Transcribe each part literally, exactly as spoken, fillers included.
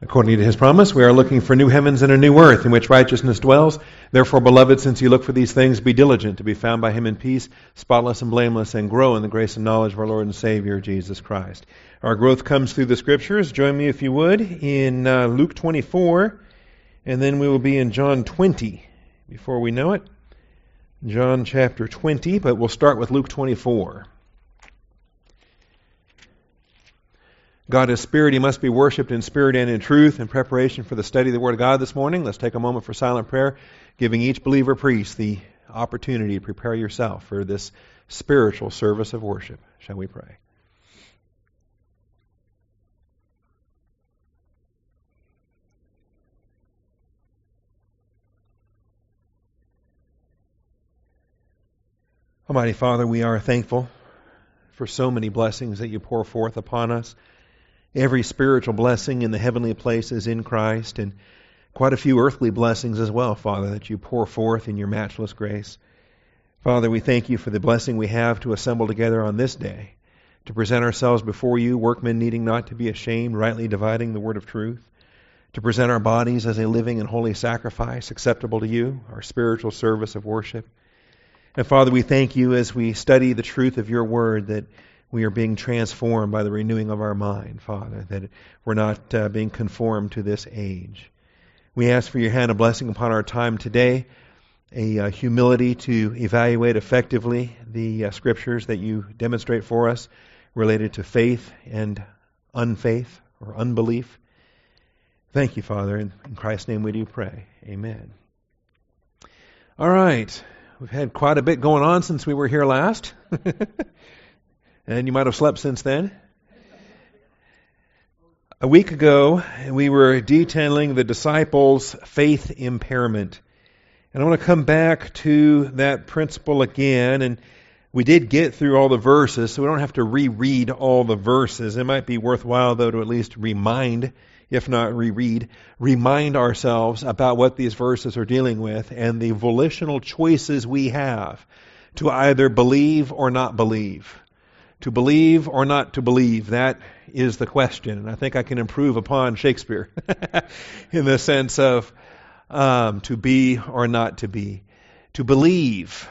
According to his promise, we are looking for new heavens and a new earth in which righteousness dwells. Therefore, beloved, since you look for these things, be diligent to be found by him in peace, spotless and blameless, and grow in the grace and knowledge of our Lord and Savior, Jesus Christ. Our growth comes through the Scriptures. Join me, if you would, in uh, Luke twenty-four, and then we will be in John twenty. Before we know it, John chapter twenty, but we'll start with Luke twenty-four. God is spirit. He must be worshipped in spirit and in truth. In preparation for the study of the Word of God this morning, let's take a moment for silent prayer, giving each believer priest the opportunity to prepare yourself for this spiritual service of worship. Shall we pray? Almighty Father, we are thankful for so many blessings that you pour forth upon us. Every spiritual blessing in the heavenly places in Christ, and quite a few earthly blessings as well, Father, that you pour forth in your matchless grace. Father, we thank you for the blessing we have to assemble together on this day, to present ourselves before you, workmen needing not to be ashamed, rightly dividing the word of truth, to present our bodies as a living and holy sacrifice acceptable to you, our spiritual service of worship. And Father, we thank you as we study the truth of your word that we are being transformed by the renewing of our mind, Father, that we're not uh, being conformed to this age. We ask for your hand of blessing upon our time today, a uh, humility to evaluate effectively the uh, scriptures that you demonstrate for us related to faith and unfaith or unbelief. Thank you, Father. In Christ's name we do pray. Amen. All right. We've had quite a bit going on since we were here last. And you might have slept since then. A week ago, we were detailing the disciples' faith impairment. And I want to come back to that principle again. And we did get through all the verses, so we don't have to reread all the verses. It might be worthwhile, though, to at least remind, if not reread, remind ourselves about what these verses are dealing with and the volitional choices we have to either believe or not believe. To believe or not to believe, that is the question. And I think I can improve upon Shakespeare in the sense of um, to be or not to be. To believe.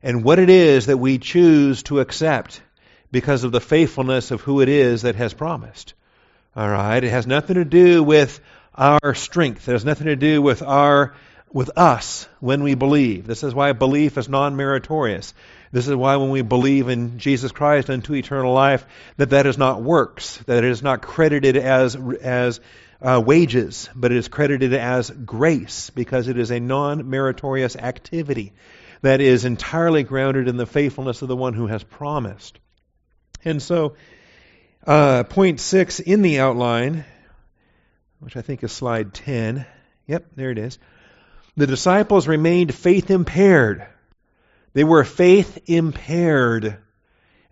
And what it is that we choose to accept because of the faithfulness of who it is that has promised. All right? It has nothing to do with our strength. It has nothing to do with our with us when we believe. This is why belief is non-meritorious. This is why when we believe in Jesus Christ unto eternal life, that that is not works, that it is not credited as as uh, wages, but it is credited as grace because it is a non-meritorious activity that is entirely grounded in the faithfulness of the one who has promised. And so, uh, point six in the outline, which I think is slide ten. Yep, there it is. The disciples remained faith impaired. They were faith impaired. And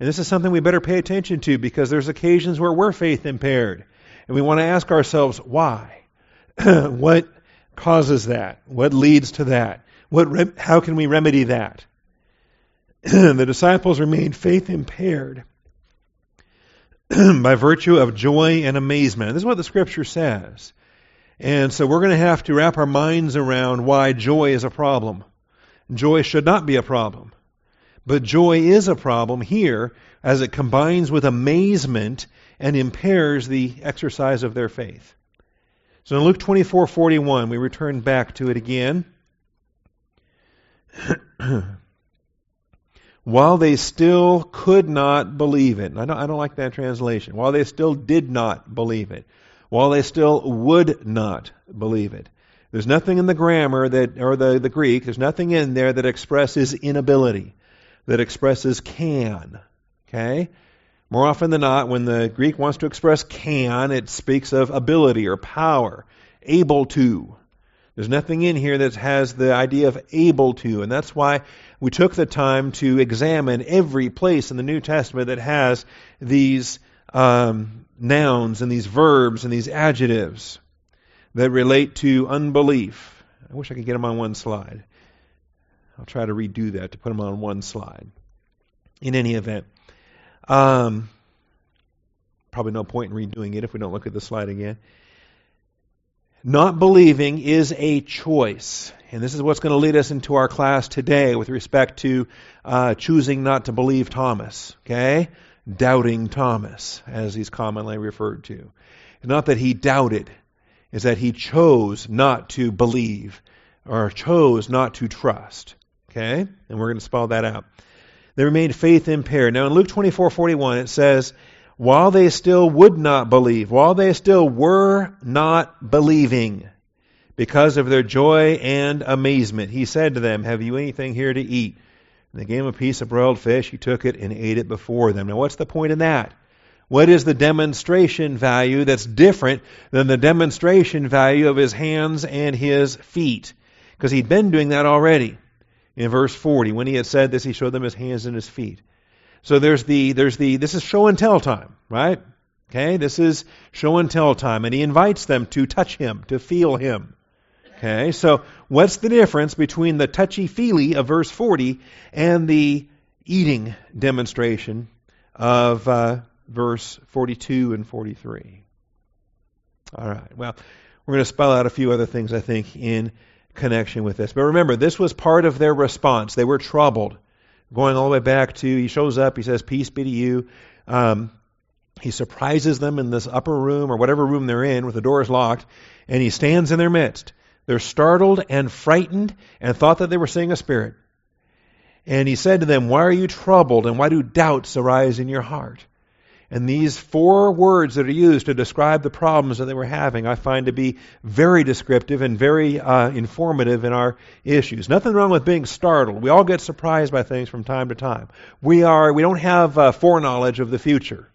this is something we better pay attention to because there's occasions where we're faith impaired. And we want to ask ourselves, why? What causes that? What leads to that? What? Re- how can we remedy that? The disciples remained faith impaired by virtue of joy and amazement. This is what the Scripture says. And so we're going to have to wrap our minds around why joy is a problem. Joy should not be a problem. But joy is a problem here as it combines with amazement and impairs the exercise of their faith. So in Luke twenty-four forty-one, we return back to it again. While they still could not believe it. I don't, I don't like that translation. While they still did not believe it. While they still would not believe it. There's nothing in the grammar that, or the, the Greek, there's nothing in there that expresses inability, that expresses can, okay? More often than not, when the Greek wants to express can, it speaks of ability or power, able to. There's nothing in here that has the idea of able to, and that's why we took the time to examine every place in the New Testament that has these um, nouns and these verbs and these adjectives that relate to unbelief. I wish I could get them on one slide. I'll try to redo that to put them on one slide. In any event, um, probably no point in redoing it if we don't look at the slide again. Not believing is a choice. And this is what's going to lead us into our class today with respect to uh, choosing not to believe Thomas. Okay? Doubting Thomas, as he's commonly referred to. It's not that he doubted. It's that he chose not to believe or chose not to trust. Okay? And we're going to spell that out. They remained faith impaired. Now in Luke twenty-four forty-one it says, while they still would not believe, while they still were not believing, because of their joy and amazement, he said to them, have you anything here to eat? And they gave him a piece of broiled fish. He took it and ate it before them. Now what's the point in that? What is the demonstration value that's different than the demonstration value of his hands and his feet? Because he'd been doing that already. In verse forty, when he had said this, he showed them his hands and his feet. So there's the, there's the, this is show and tell time, right? Okay, this is show and tell time. And he invites them to touch him, to feel him. Okay, so what's the difference between the touchy-feely of verse forty and the eating demonstration of uh, verse forty-two and forty-three? All right, well, we're going to spell out a few other things, I think, in connection with this. But remember, this was part of their response. They were troubled. Going all the way back to, he shows up, he says, peace be to you. Um, he surprises them in this upper room or whatever room they're in with the doors locked, and he stands in their midst. They're startled and frightened and thought that they were seeing a spirit. And he said to them, why are you troubled and why do doubts arise in your heart? And these four words that are used to describe the problems that they were having, I find to be very descriptive and very uh, informative in our issues. Nothing wrong with being startled. We all get surprised by things from time to time. We are we don't have uh, foreknowledge of the future.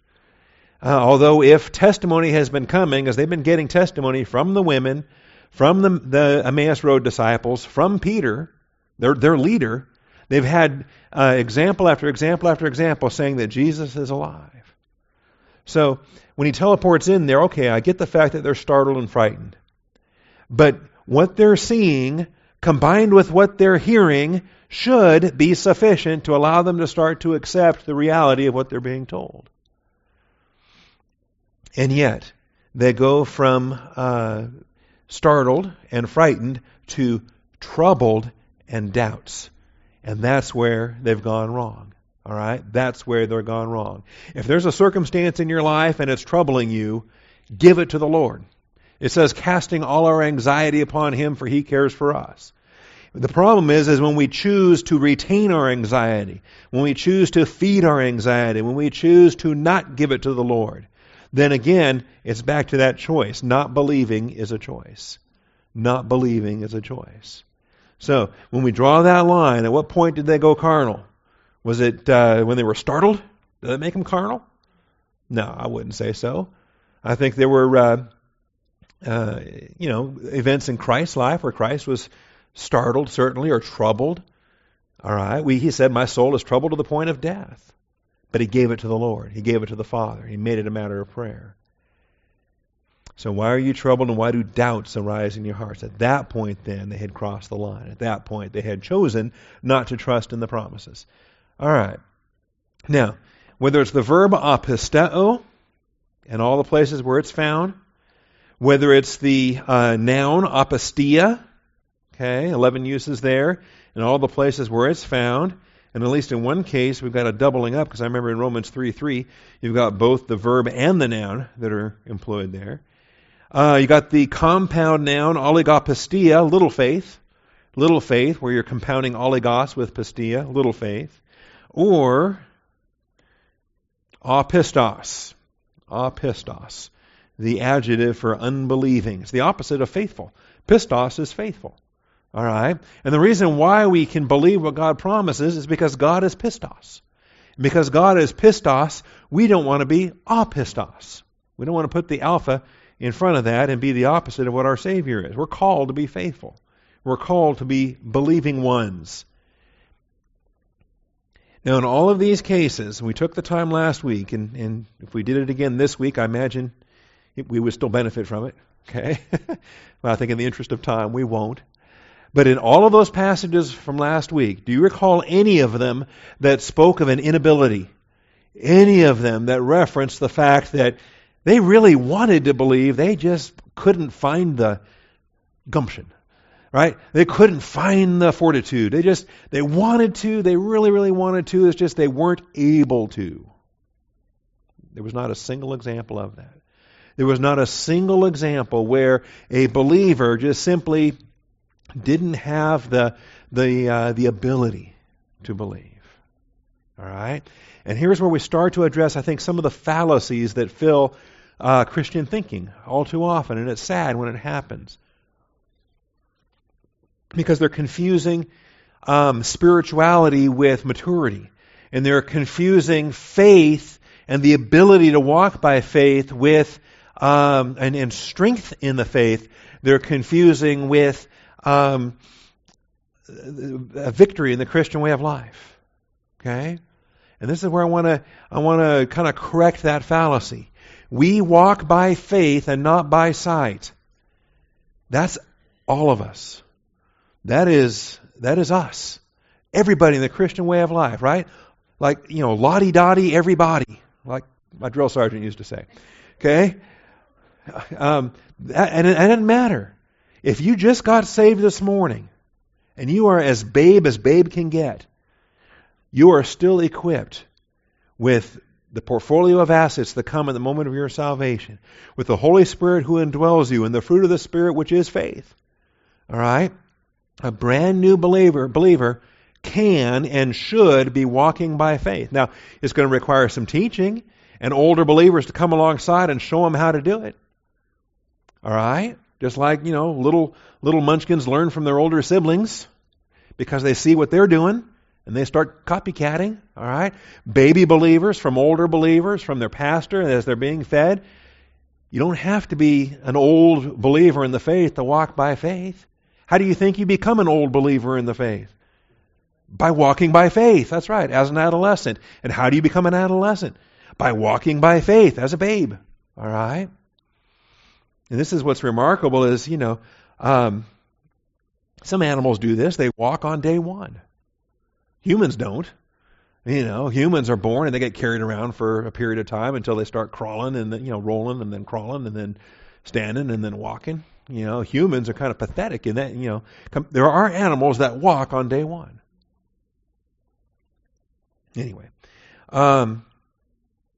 Uh, although if testimony has been coming, as they've been getting testimony from the women, from the, the Emmaus Road disciples, from Peter, their their leader, they've had uh, example after example after example saying that Jesus is alive. So when he teleports in there, okay, I get the fact that they're startled and frightened. But what they're seeing combined with what they're hearing should be sufficient to allow them to start to accept the reality of what they're being told. And yet, they go from uh, startled and frightened to troubled and doubts. And that's where they've gone wrong. All right, that's where they're gone wrong. If there's a circumstance in your life and it's troubling you, give it to the Lord. It says, casting all our anxiety upon him, for he cares for us. The problem is, is when we choose to retain our anxiety, when we choose to feed our anxiety, when we choose to not give it to the Lord, then again, it's back to that choice. Not believing is a choice. Not believing is a choice. So when we draw that line, at what point did they go carnal? Was it uh, when they were startled? Did that make them carnal? No, I wouldn't say so. I think there were, uh, uh, you know, events in Christ's life where Christ was startled, certainly, or troubled. All right, we, he said, my soul is troubled to the point of death. But he gave it to the Lord. He gave it to the Father. He made it a matter of prayer. So why are you troubled and why do doubts arise in your hearts? At that point, then, they had crossed the line. At that point, they had chosen not to trust in the promises. All right. Now, whether it's the verb apisteo and all the places where it's found, whether it's the uh, noun apistia, okay, eleven uses there, and all the places where it's found, and at least in one case we've got a doubling up, because I remember in Romans three three, you've got both the verb and the noun that are employed there. Uh, you got the compound noun oligopistia, little faith, little faith, where you're compounding oligos with pistia, little faith. Or apistos, apistos, the adjective for unbelieving. It's the opposite of faithful. Pistos is faithful. All right? And the reason why we can believe what God promises is because God is pistos. Because God is pistos, we don't want to be apistos. We don't want to put the alpha in front of that and be the opposite of what our Savior is. We're called to be faithful. We're called to be believing ones. Now, in all of these cases, we took the time last week, and, and if we did it again this week, I imagine it, we would still benefit from it, okay? Well, I think in the interest of time, we won't. But in all of those passages from last week, do you recall any of them that spoke of an inability? Any of them that referenced the fact that they really wanted to believe, they just couldn't find the gumption, right? They couldn't find the fortitude. They just, they wanted to. They really, really wanted to. It's just they weren't able to. There was not a single example of that. There was not a single example where a believer just simply didn't have the the uh, the ability to believe. All right? And here's where we start to address, I think, some of the fallacies that fill uh, Christian thinking all too often, and it's sad when it happens, because they're confusing um, spirituality with maturity, and they're confusing faith and the ability to walk by faith with um, and, and strength in the faith. They're confusing with um, a victory in the Christian way of life. Okay? And this is where I want to I want to kind of correct that fallacy. We walk by faith and not by sight. That's all of us. That is that is us. Everybody in the Christian way of life, right? Like, you know, lottie-dottie everybody, like my drill sergeant used to say. Okay? Um, that, and it, it doesn't matter. If you just got saved this morning and you are as babe as babe can get, you are still equipped with the portfolio of assets that come at the moment of your salvation, with the Holy Spirit who indwells you, and the fruit of the Spirit, which is faith. All right? A brand new believer believer can and should be walking by faith. Now, it's going to require some teaching and older believers to come alongside and show them how to do it. All right? Just like, you know, little little munchkins learn from their older siblings because they see what they're doing and they start copycatting. All right? Baby believers from older believers, from their pastor as they're being fed. You don't have to be an old believer in the faith to walk by faith. How do you think you become an old believer in the faith? By walking by faith. That's right, as an adolescent. And how do you become an adolescent? By walking by faith as a babe. All right? And this is what's remarkable is, you know, um, some animals do this. They walk on day one. Humans don't. You know, humans are born and they get carried around for a period of time until they start crawling and then, you know, rolling and then crawling and then standing and then walking. You know, humans are kind of pathetic in that, you know, com- there are animals that walk on day one. Anyway, um,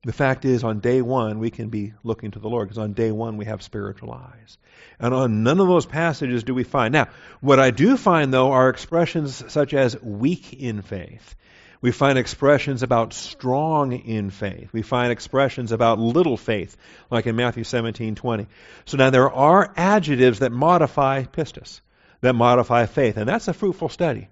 the fact is, on day one, we can be looking to the Lord, because on day one, we have spiritual eyes. And on none of those passages do we find. Now, what I do find, though, are expressions such as weak in faith. We find expressions about strong in faith. We find expressions about little faith, like in Matthew seventeen twenty. So now there are adjectives that modify pistis, that modify faith. And that's a fruitful study,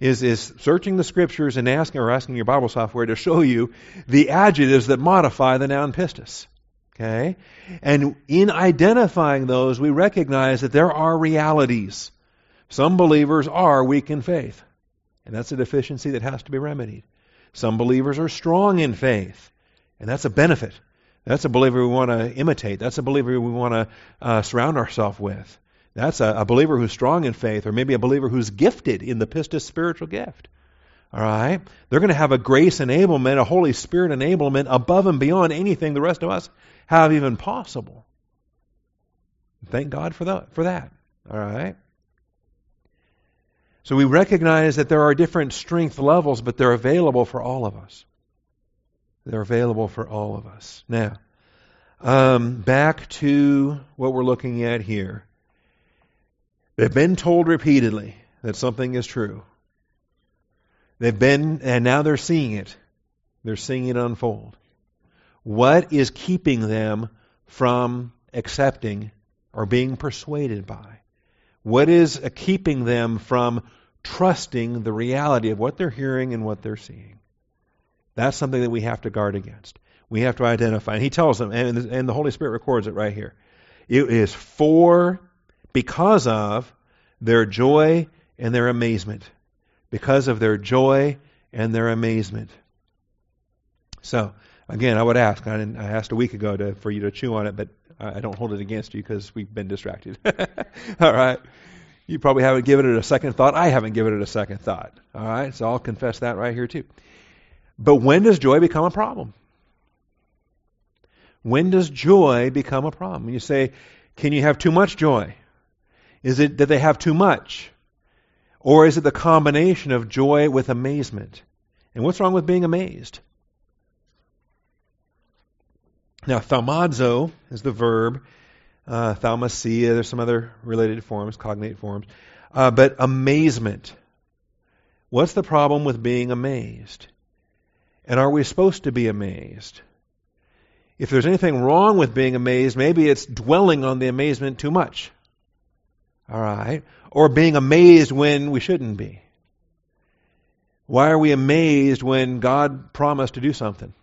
is is searching the Scriptures and asking or asking your Bible software to show you the adjectives that modify the noun pistis. Okay? And in identifying those, we recognize that there are realities. Some believers are weak in faith. And that's a deficiency that has to be remedied. Some believers are strong in faith, and that's a benefit. That's a believer we want to imitate. That's a believer we want to uh, surround ourselves with. That's a, a believer who's strong in faith, or maybe a believer who's gifted in the pistis spiritual gift. All right? They're going to have a grace enablement, a Holy Spirit enablement above and beyond anything the rest of us have even possible. Thank God for that. For that. All right? So we recognize that there are different strength levels, but they're available for all of us. They're available for all of us. Now, um, back to what we're looking at here. They've been told repeatedly that something is true. They've been, and now they're seeing it. They're seeing it unfold. What is keeping them from accepting or being persuaded by? What is keeping them from trusting the reality of what they're hearing and what they're seeing? That's something that we have to guard against. We have to identify. And he tells them, and, and the Holy Spirit records it right here. It is for, because of their joy and their amazement. Because of their joy and their amazement. So, again, I would ask, I, didn't, I asked a week ago to, for you to chew on it, but I don't hold it against you because we've been distracted. All right. You probably haven't given it a second thought. I haven't given it a second thought. All right. So I'll confess that right here too. But when does joy become a problem? When does joy become a problem? You say, can you have too much joy? Is it that they have too much? Or is it the combination of joy with amazement? And what's wrong with being amazed? Now, thaumazo is the verb. Uh, thaumasia, there's some other related forms, cognate forms. Uh, but amazement. What's the problem with being amazed? And are we supposed to be amazed? If there's anything wrong with being amazed, maybe it's dwelling on the amazement too much. All right. Or being amazed when we shouldn't be. Why are we amazed when God promised to do something?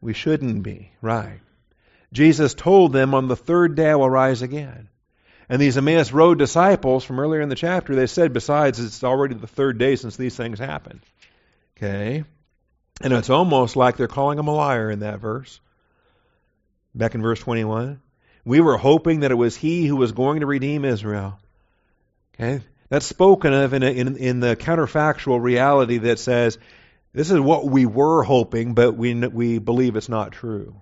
We shouldn't be. Right. Jesus told them on the third day I will rise again. And these Emmaus Road disciples from earlier in the chapter, they said, besides, it's already the third day since these things happened. Okay. And it's almost like they're calling him a liar in that verse. Back in verse twenty-one. We were hoping that it was he who was going to redeem Israel. Okay? That's spoken of in, a, in, in the counterfactual reality that says, this is what we were hoping, but we, we believe it's not true.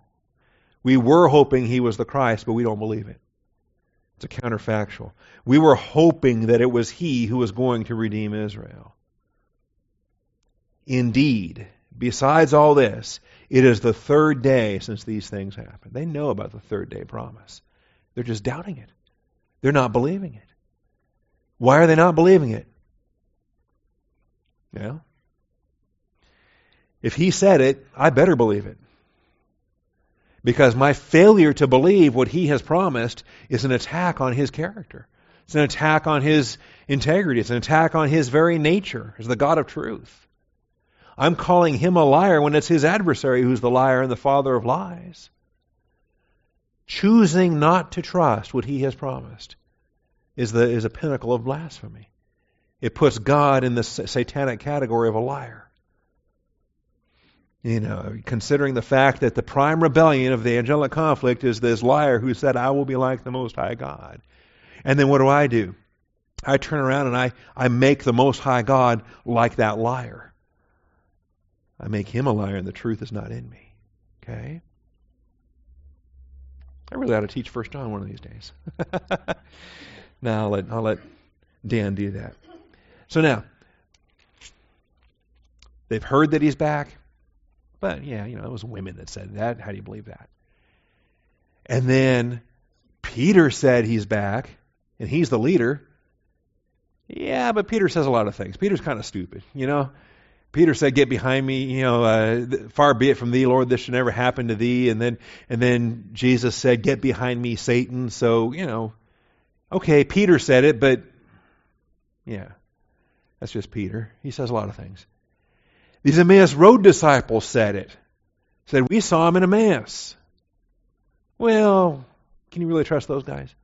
We were hoping he was the Christ, but we don't believe it. It's a counterfactual. We were hoping that it was he who was going to redeem Israel. Indeed, besides all this, it is the third day since these things happened. They know about the third day promise. They're just doubting it. They're not believing it. Why are they not believing it? Yeah. If he said it, I better believe it. Because my failure to believe what he has promised is an attack on his character. It's an attack on his integrity. It's an attack on his very nature as the God of truth. I'm calling him a liar when it's his adversary who's the liar and the father of lies. Choosing not to trust what he has promised is the is a pinnacle of blasphemy. It puts God in the satanic category of a liar. You know, considering the fact that the prime rebellion of the angelic conflict is this liar who said, I will be like the Most High God. And then what do I do? I turn around and I, I make the Most High God like that liar. I make him a liar and the truth is not in me. Okay? I really ought to teach First John one of these days. Now I'll let, I'll let Dan do that. So now, they've heard that he's back. But yeah, you know, it was women that said that. How do you believe that? And then Peter said he's back and he's the leader. Yeah, but Peter says a lot of things. Peter's kind of stupid, you know? Peter said, get behind me, you know, uh, far be it from thee, Lord, this should never happen to thee. And then and then Jesus said, get behind me, Satan. So, you know, okay, Peter said it, but yeah, that's just Peter. He says a lot of things. These Emmaus Road disciples said it. Said, we saw him in Emmaus. Well, can you really trust those guys?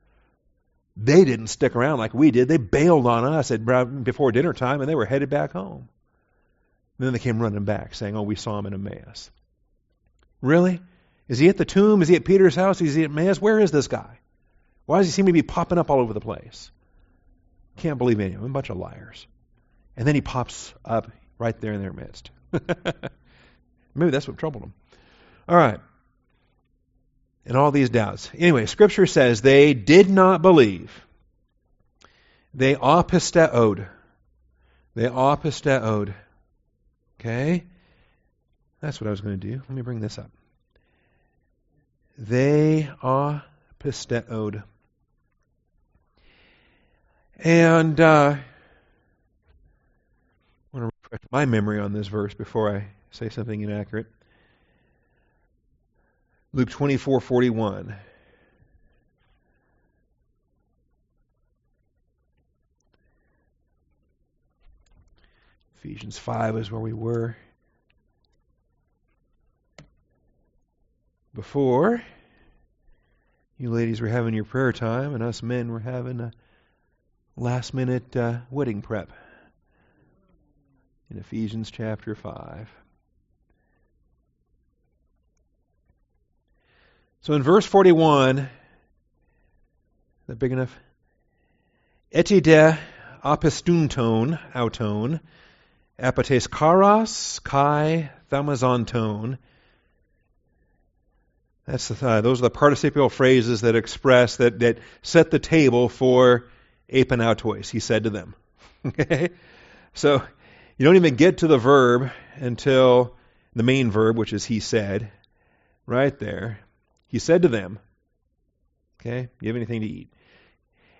They didn't stick around like we did. They bailed on us at before dinner time and they were headed back home. Then they came running back saying, oh, we saw him in Emmaus. Really? Is he at the tomb? Is he at Peter's house? Is he at Emmaus? Where is this guy? Why does he seem to be popping up all over the place? Can't believe any of them. A bunch of liars. And then he pops up right there in their midst. Maybe that's what troubled them. All right. And all these doubts. Anyway, Scripture says they did not believe. They apostateod. They apostateod. Okay, that's what I was going to do. Let me bring this up. They are pisteod. And uh, I want to refresh my memory on this verse before I say something inaccurate. Luke twenty-four forty-one. Ephesians five is where we were before. You ladies were having your prayer time, and us men were having a last-minute uh, wedding prep in Ephesians chapter five. So in verse forty-one, is that big enough? Etide apestunton auton. Apates karas, kai, thamazonton. That's the, uh, those are the participial phrases that express, that, that set the table for apenautois, he said to them. Okay? So you don't even get to the verb until the main verb, which is he said, right there. He said to them, okay, do you have anything to eat?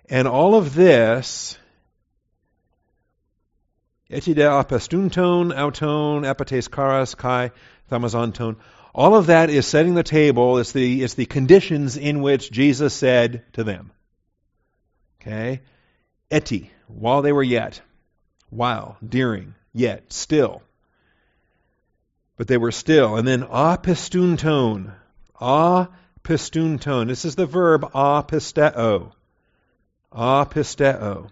And all of this, etida apestunton, auton, apates karas, kai, thamazonton, all of that is setting the table. It's the, it's the conditions in which Jesus said to them. Okay? Eti, while they were yet. While, during, yet, still. But they were still. And then apestunton. Apestunton. This is the verb apisteo. Apisteo.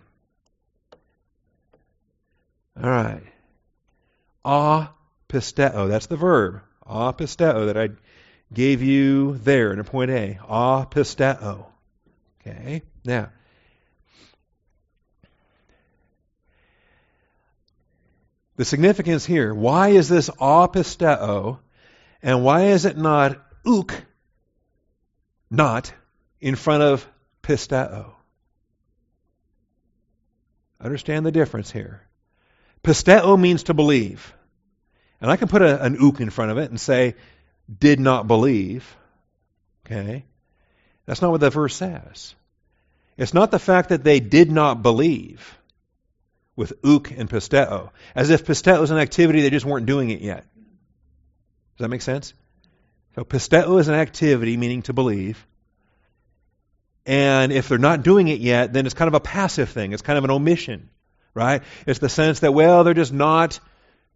All right. Apisteo. That's the verb. Apisteo, that I gave you there in a point A. Apisteo. Okay? Now, the significance here, why is this apisteo, and why is it not ook, not, in front of pisteo? Understand the difference here. Pisteo means to believe. And I can put a, an ook in front of it and say, did not believe. Okay? That's not what the verse says. It's not the fact that they did not believe with ook and pisteo, as if pisteo is an activity, they just weren't doing it yet. Does that make sense? So pisteo is an activity, meaning to believe. And if they're not doing it yet, then it's kind of a passive thing. It's kind of an omission, right? It's the sense that, well, they're just not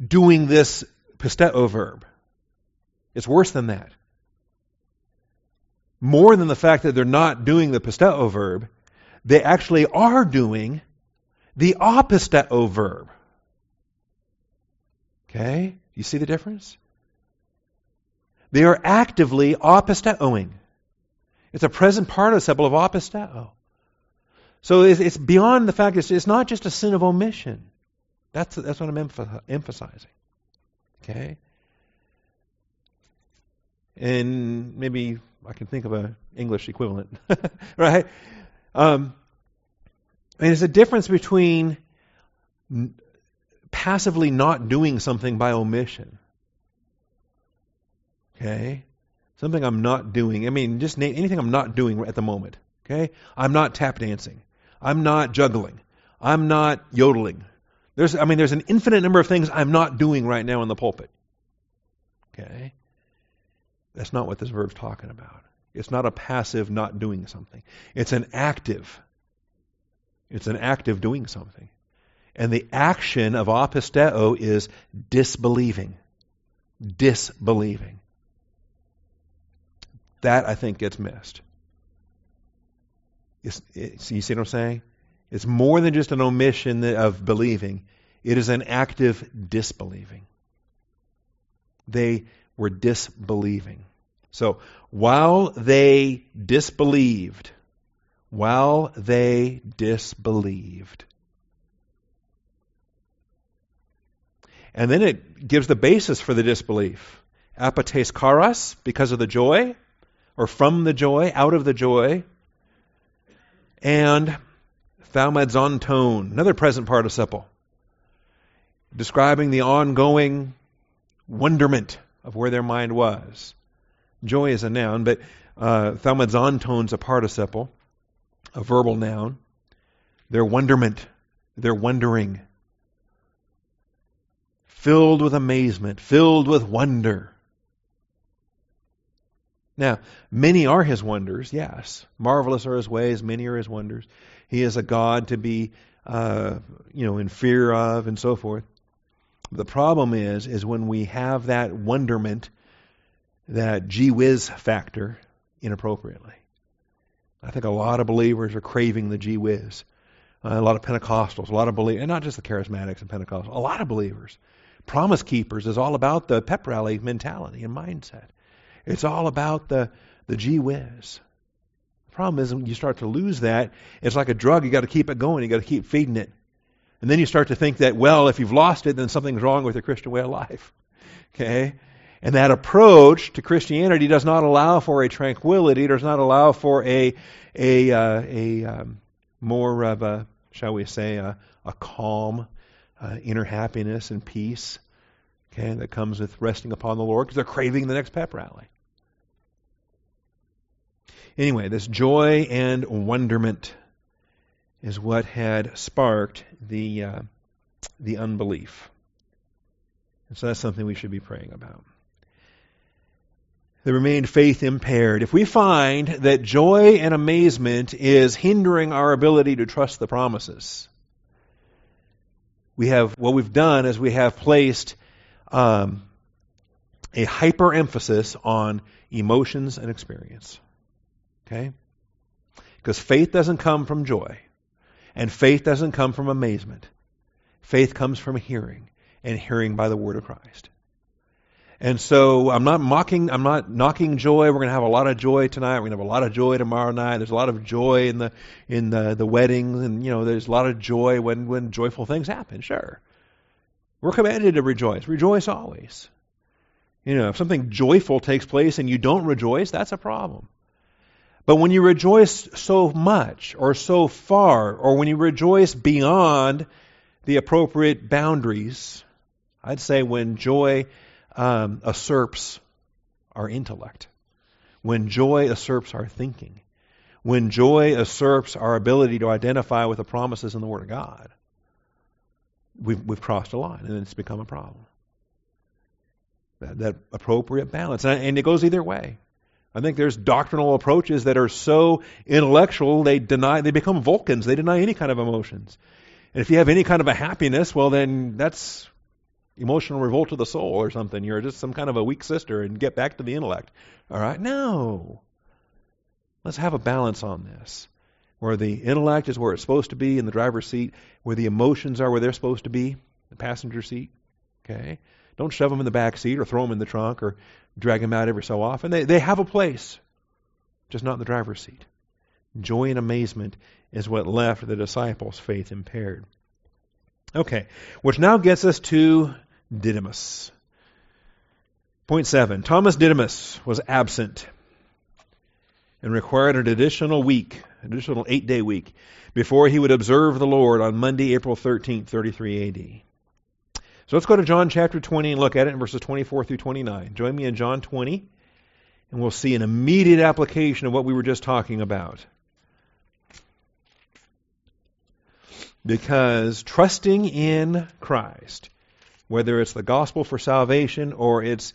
doing this pisteo verb. It's worse than that. More than the fact that they're not doing the pisteo verb, they actually are doing the apisteo verb. Okay? You see the difference? They are actively apisteoing. It's a present participle of apisteo. So it's, it's beyond the fact, it's, it's not just a sin of omission. That's, that's what I'm emphasizing. Okay? And maybe I can think of an English equivalent. Right? Um, and there's a difference between n- passively not doing something by omission. Okay? Something I'm not doing. I mean, just na- anything I'm not doing at the moment. Okay? I'm not tap dancing. I'm not juggling. I'm not yodeling. There's, I mean, there's an infinite number of things I'm not doing right now in the pulpit. Okay? That's not what this verb's talking about. It's not a passive not doing something. It's an active. It's an active doing something. And the action of apisteo is disbelieving. Disbelieving. That, I think, gets missed. It's, it's, you see what I'm saying? It's more than just an omission of believing. It is an active disbelieving. They were disbelieving. So, while they disbelieved, while they disbelieved. And then it gives the basis for the disbelief. Apates karas, because of the joy, or from the joy, out of the joy. And thaumadzonton, another present participle, describing the ongoing wonderment of where their mind was. Joy is a noun, but uh, thaumadzonton is a participle, a verbal noun. Their wonderment, their wondering, filled with amazement, filled with wonder. Now, many are his wonders, yes. Marvelous are his ways, many are his wonders. He is a God to be, uh, you know, in fear of, and so forth. The problem is, is when we have that wonderment, that gee whiz factor, inappropriately. I think a lot of believers are craving the gee whiz. Uh, a lot of Pentecostals, a lot of believers, and not just the charismatics and Pentecostals, a lot of believers. Promise Keepers is all about the pep rally mentality and mindset. It's all about the, the gee whiz. The problem is when you start to lose that, it's like a drug. You got to keep it going. You got to keep feeding it. And then you start to think that, well, if you've lost it, then something's wrong with your Christian way of life. Okay? And that approach to Christianity does not allow for a tranquility, does not allow for a a uh, a um, more of a, shall we say, a, a calm, uh, inner happiness and peace, okay, that comes with resting upon the Lord, because they're craving the next pep rally. Anyway, this joy and wonderment is what had sparked the uh, the unbelief. And so that's something we should be praying about. They remained faith impaired. If we find that joy and amazement is hindering our ability to trust the promises, we have what we've done is we have placed um, a hyper emphasis on emotions and experience. Okay? Because faith doesn't come from joy, and faith doesn't come from amazement. Faith comes from hearing, and hearing by the word of Christ. And so I'm not mocking, I'm not knocking joy. We're going to have a lot of joy tonight. We're going to have a lot of joy tomorrow night. There's a lot of joy in the in the, the weddings, and you know there's a lot of joy when, when joyful things happen. Sure, we're commanded to rejoice. Rejoice always. You know, if something joyful takes place and you don't rejoice, that's a problem. But when you rejoice so much or so far, or when you rejoice beyond the appropriate boundaries, I'd say when joy Um, usurps our intellect, when joy usurps our thinking, when joy usurps our ability to identify with the promises in the Word of God, we've, we've crossed a line, and it's become a problem. That, that appropriate balance, and, and it goes either way. I think there's doctrinal approaches that are so intellectual they deny, they become Vulcans. They deny any kind of emotions, and if you have any kind of a happiness, well, then that's emotional revolt of the soul or something. You're just some kind of a weak sister, and get back to the intellect. All right? No. Let's have a balance on this, where the intellect is where it's supposed to be in the driver's seat, where the emotions are where they're supposed to be, the passenger seat. Okay? Don't shove them in the back seat or throw them in the trunk or drag them out every so often. They, they have a place, just not in the driver's seat. Joy and amazement is what left the disciples' faith impaired. Okay, which now gets us to Didymus. Point seven, Thomas Didymus was absent and required an additional week, an additional eight-day week, before he would observe the Lord on Monday, April thirteenth, thirty-three A D. So let's go to John chapter twenty and look at it in verses twenty-four through twenty-nine. Join me in John twenty, and we'll see an immediate application of what we were just talking about. Because trusting in Christ, whether it's the gospel for salvation or it's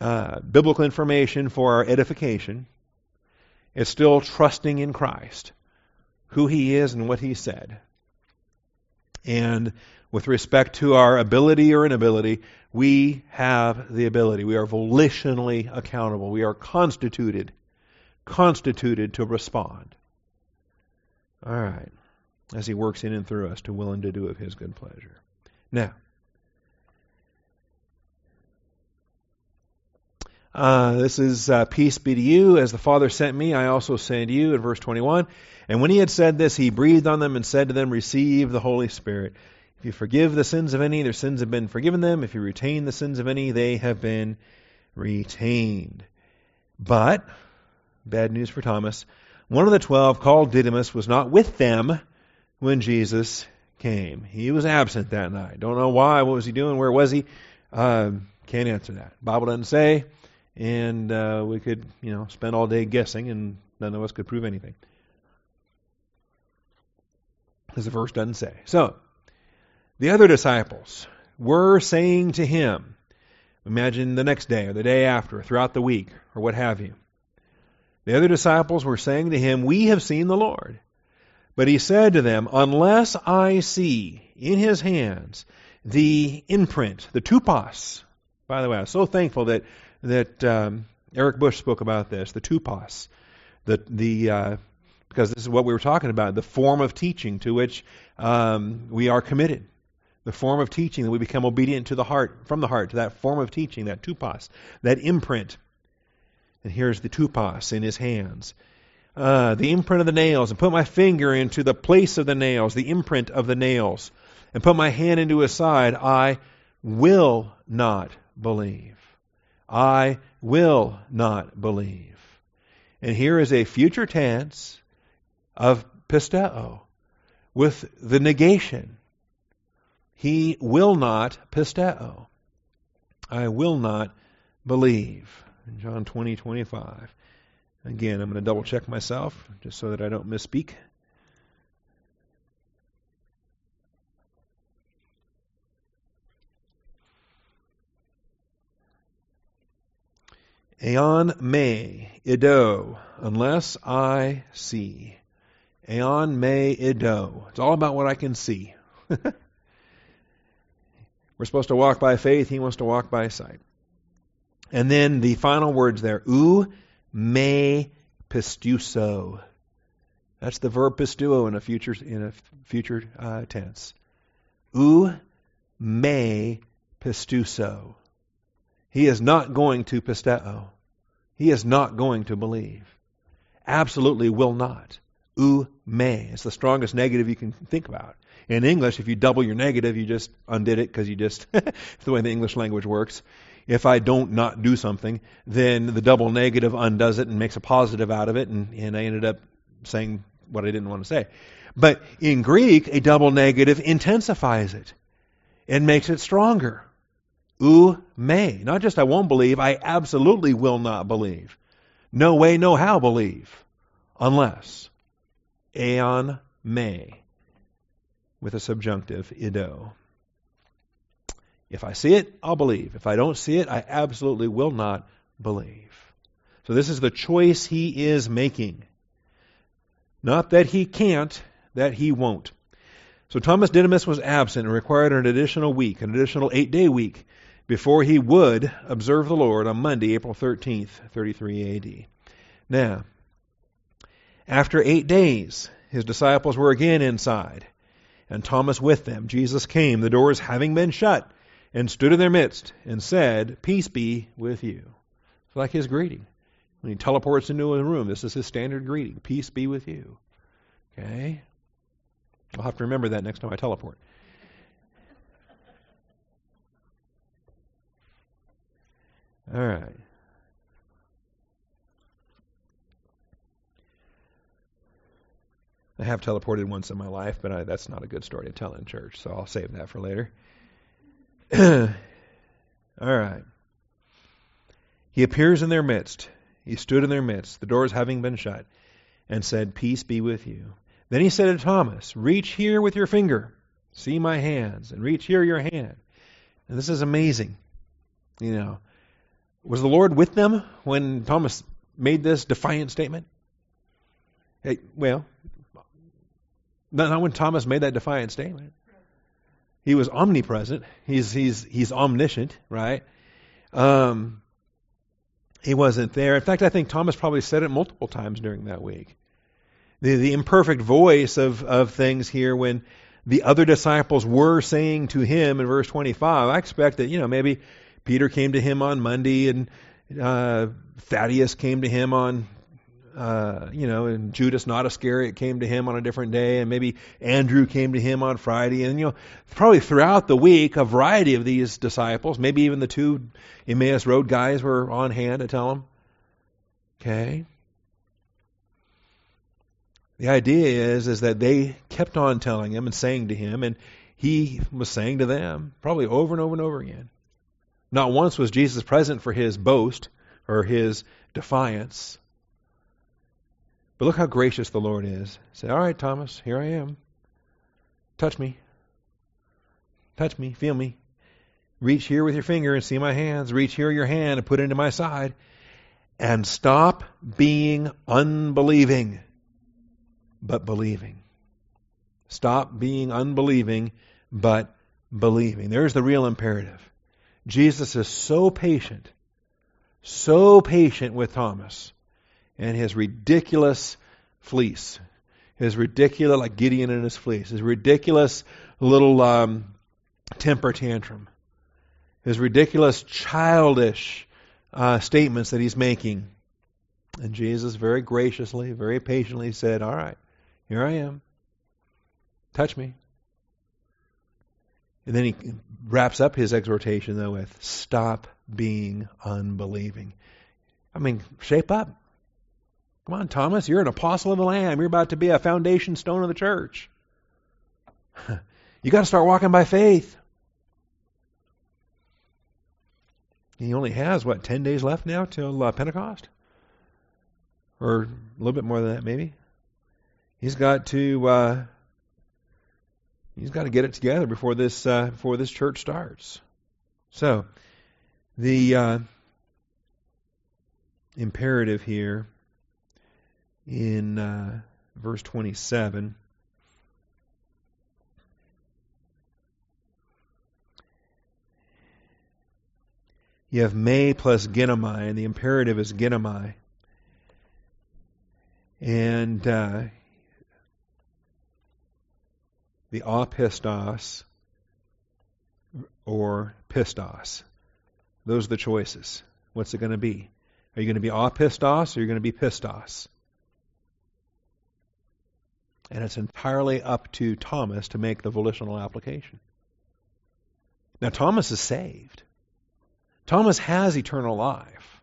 uh, biblical information for our edification, it's still trusting in Christ, who He is and what He said. And with respect to our ability or inability, we have the ability. We are volitionally accountable. We are constituted, constituted to respond. All right. As He works in and through us to will and to do of His good pleasure. Now, uh, this is, uh, peace be to you. As the Father sent me, I also send you, in verse twenty-one. And when He had said this, He breathed on them and said to them, receive the Holy Spirit. If you forgive the sins of any, their sins have been forgiven them. If you retain the sins of any, they have been retained. But, bad news for Thomas, one of the twelve, called Didymus, was not with them when Jesus came. He was absent that night. Don't know why. What was he doing? Where was he? Uh, can't answer that. Bible doesn't say, and uh, we could, you know, spend all day guessing, and none of us could prove anything, because the verse doesn't say. So, the other disciples were saying to him, imagine the next day or the day after, throughout the week, or what have you. The other disciples were saying to him, we have seen the Lord. But he said to them, unless I see in his hands the imprint, the tupas. By the way, I'm so thankful that that um, Eric Bush spoke about this, the tupas, the the uh, because this is what we were talking about, the form of teaching to which um, we are committed, the form of teaching that we become obedient to the heart, from the heart to that form of teaching, that tupas, that imprint. And here's the tupas in his hands. Uh, the imprint of the nails, and put my finger into the place of the nails, the imprint of the nails, and put my hand into his side, I will not believe. I will not believe. And here is a future tense of pisteo with the negation. He will not pisteo. I will not believe. In John twenty twenty-five. Again, I'm going to double check myself just so that I don't misspeak. Aon me ido, unless I see. Aon me ido. It's all about what I can see. We're supposed to walk by faith. He wants to walk by sight. And then the final words there. U me pistuso. That's the verb pistuo in a future in a future uh, tense. U me pistuso. He is not going to pisteo. He is not going to believe. Absolutely will not. U me. It's the strongest negative you can think about. In English, if you double your negative, you just undid it because you just, the way the English language works. If I don't not do something, then the double negative undoes it and makes a positive out of it, and, and I ended up saying what I didn't want to say. But in Greek, a double negative intensifies it and makes it stronger. U me. Not just I won't believe, I absolutely will not believe. No way, no how believe. Unless. Aon me. With a subjunctive, ido. If I see it, I'll believe. If I don't see it, I absolutely will not believe. So this is the choice he is making. Not that he can't, that he won't. So Thomas Didymus was absent and required an additional week, an additional eight-day week, before he would observe the Lord on Monday, April thirteenth, thirty-three A D Now, after eight days, his disciples were again inside, and Thomas with them. Jesus came, the doors having been shut, and stood in their midst, and said, Peace be with you. It's like his greeting. When he teleports into a room, this is his standard greeting. Peace be with you. Okay? I'll have to remember that next time I teleport. All right. I have teleported once in my life, but I, that's not a good story to tell in church, so I'll save that for later. All right. He appears in their midst. He stood in their midst, the doors having been shut, and said, Peace be with you. Then he said to Thomas, Reach here with your finger. See my hands, and reach here your hand. And this is amazing. You know, was the Lord with them when Thomas made this defiant statement? Hey, well... Not when Thomas made that defiant statement. He was omnipresent. He's he's he's omniscient, right? Um, he wasn't there. In fact, I think Thomas probably said it multiple times during that week. The the imperfect voice of, of things here when the other disciples were saying to him in verse twenty-five, I expect that, you know, maybe Peter came to him on Monday and uh, Thaddeus came to him on Uh, you know, and Judas, not Iscariot, came to him on a different day, and maybe Andrew came to him on Friday, and you know, probably throughout the week, a variety of these disciples, maybe even the two Emmaus Road guys were on hand to tell him. Okay. The idea is, is that they kept on telling him and saying to him, and he was saying to them, probably over and over and over again. Not once was Jesus present for his boast or his defiance. But look how gracious the Lord is. Say, all right, Thomas, here I am. Touch me. Touch me. Feel me. Reach here with your finger and see my hands. Reach here your hand and put it into my side. And stop being unbelieving, but believing. Stop being unbelieving, but believing. There's the real imperative. Jesus is so patient, so patient with Thomas. And his ridiculous fleece, his ridiculous, like Gideon and his fleece, his ridiculous little um, temper tantrum, his ridiculous childish uh, statements that he's making. And Jesus very graciously, very patiently said, all right, here I am. Touch me. And then he wraps up his exhortation, though, with stop being unbelieving. I mean, shape up. Come on, Thomas, you're an apostle of the Lamb. You're about to be a foundation stone of the church. You got to start walking by faith. He only has, what, ten days left now till uh, Pentecost? Or a little bit more than that, maybe. He's got to uh, he's got to get it together before this uh, before this church starts. So the uh, imperative here in uh, verse twenty-seven you have may plus ginnamai, and the imperative is ginnamai. And uh, the apistos or pistos, those are the choices. What's it going to be? Are you going to be apistos or are you going to be pistos? And it's entirely up to Thomas to make the volitional application. Now, Thomas is saved. Thomas has eternal life.